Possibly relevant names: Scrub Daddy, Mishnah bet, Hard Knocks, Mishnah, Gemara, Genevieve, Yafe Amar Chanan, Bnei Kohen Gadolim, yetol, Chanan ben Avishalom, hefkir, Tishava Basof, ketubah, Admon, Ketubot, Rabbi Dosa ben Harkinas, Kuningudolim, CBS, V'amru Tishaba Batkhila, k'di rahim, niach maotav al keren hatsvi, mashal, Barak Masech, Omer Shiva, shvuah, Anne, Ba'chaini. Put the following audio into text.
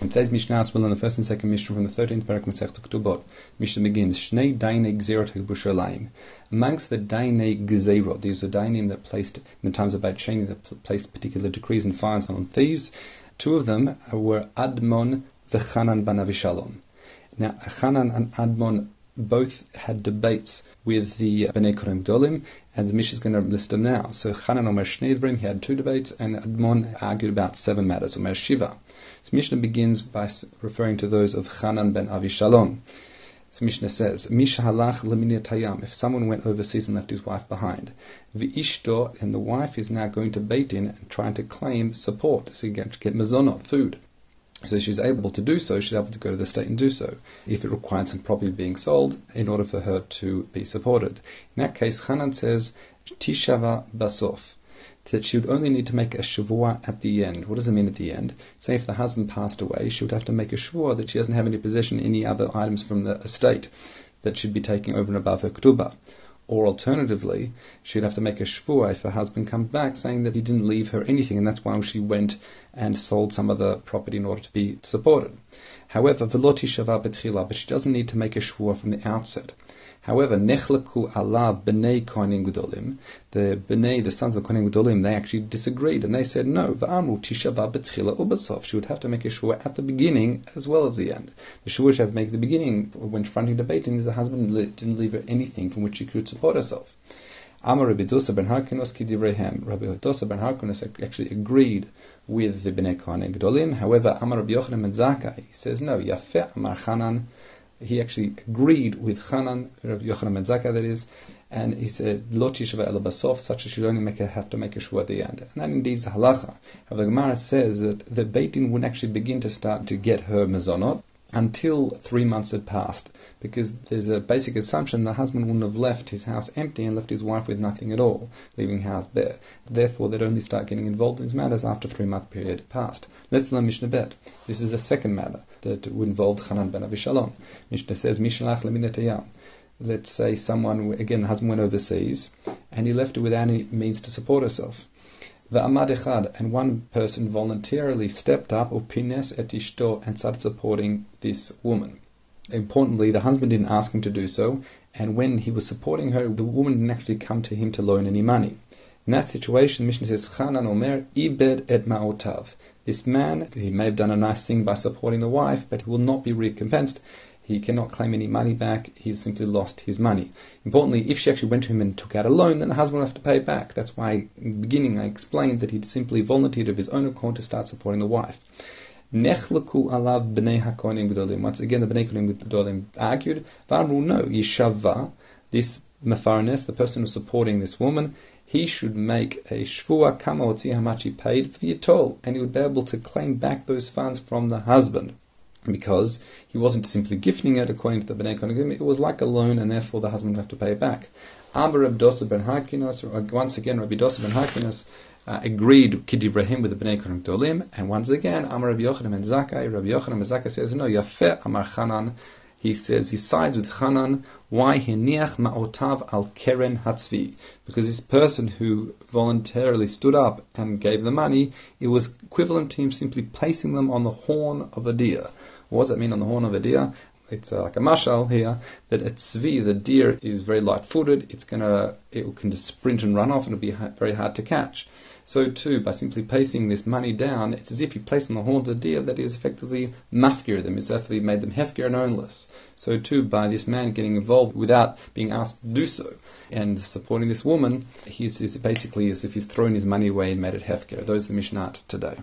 And today's Mishnah is on the first and second Mishnah from the 13th Barak Masech to Ketubot. Mishnah begins, Shnei Daine Gzerot HaYerushalayim. Amongst the Daine Gzerot, these are Dainim that placed, in the times of Ba'chaini, that placed particular decrees and fines on thieves. Two of them were Admon and Chanan ben Avishalom. Now, Chanan and Admon both had debates with the Bnei Koram Gdolim, and the Mishnah is going to list them now. So Chanan Omer Shiva, he had two debates, and Admon argued about seven matters, Omer Shiva. So Mishnah begins by referring to those of Chanan ben Avishalom. So Mishnah says, Misha halach leminatayam, if someone went overseas and left his wife behind, v'ishto, and the wife is now going to betin and trying to claim support, so you get mezonot, food. So she's able to do so, she's able to go to the state and do so, if it required some property being sold in order for her to be supported. In that case, Chanan says, Tishava Basof, that she would only need to make a shvuah at the end. What does it mean at the end? Say if the husband passed away, she would have to make a shvuah that she doesn't have any possession, any other items from the estate that she'd be taking over and above her ketubah. Or alternatively, she'd have to make a shvuah if her husband comes back saying that he didn't leave her anything, and that's why she went and sold some other property in order to be supported. However, v'amru Tishaba Batkhila, but she doesn't need to make a shvuah from the outset. However, nechlaku alav B'nei Kohen Gadolim, the sons of Kuningudolim, they actually disagreed, and they said, no, V'amru Tishaba Batkhila Ubasof, she would have to make a shvuah at the beginning as well as the end. The shvuah she would make at the beginning, when fronting debate, is the husband didn't leave her anything from which she could support herself. Amar Rabbi Dosa ben Harkinas k'di rahim. Rabbi Dosa ben Harkinas actually agreed with the B'nei Kohen Gadolim. However, Amar Rabbi Yochanan ben Zakkai, he says no. Yafe Amar Chanan, he actually agreed with Chanan, Rabbi Yochanan ben Zakkai that is, and he said lo tishava ela basof, such as she would only have to make a shvuah at the end. And that indeed is a halacha. However, the Gemara says that the betin wouldn't actually begin to start to get her mezonot until 3 months had passed, because there's a basic assumption the husband wouldn't have left his house empty and left his wife with nothing at all, leaving house bare. Therefore, they'd only start getting involved in these matters after a 3-month period passed. Let's learn Mishnah bet. This is the second matter that involved Chanan ben Avishalom. Mishnah says, Mishalach leminatayam. Let's say someone, again, the husband went overseas, and he left her without any means to support herself. The Amadechad, and one person voluntarily stepped up, upines et ishto, and started supporting this woman. Importantly, the husband didn't ask him to do so, and when he was supporting her, the woman didn't actually come to him to loan any money. In that situation, the Mishnah says, Chanan Omer, Ibed et maotav. This man, he may have done a nice thing by supporting the wife, but he will not be recompensed. He cannot claim any money back. He's simply lost his money. Importantly, if she actually went to him and took out a loan, then the husband will have to pay it back. That's why, in the beginning, I explained that he'd simply volunteered of his own accord to start supporting the wife. Nechlaku alav B'nei HaKohen Gadolim. Once again, the B'nei Kohen Gadolim argued. V'amru no, yeshava, this mefarines, the person who's supporting this woman, he should make a shvuah kama otzi ha-machi paid for yetol, and he would be able to claim back those funds from the husband, because he wasn't simply gifting it according to the B'nei Kohen Gadolim, it was like a loan, and therefore the husband would have to pay it back. Amar Rabbi Dosa ben Harkinas, once again Rabbi Dosa ben Harkinas agreed k'di rahim with the B'nei Kohen Gadolim, and once again Amar Rabbi Yochanan ben Zakkai, Rabbi Yochanan ben Zakkai says no, Yafe Amar Chanan, he says he sides with Chanan. Why? He niach maotav al keren hatsvi, because this person who voluntarily stood up and gave the money, it was equivalent to him simply placing them on the horn of a deer. What does that mean, on the horn of a deer? It's like a mashal here, that a tzvi is a deer, is very light-footed, it can just sprint and run off, and it'll be very hard to catch. So too, by simply placing this money down, it's as if you place on the horn of the deer that is effectively mafkir them, it's effectively made them hefkir and ownless. So too, by this man getting involved without being asked to do so, and supporting this woman, he is basically as if he's thrown his money away and made it hefkir. Those are the Mishnah today.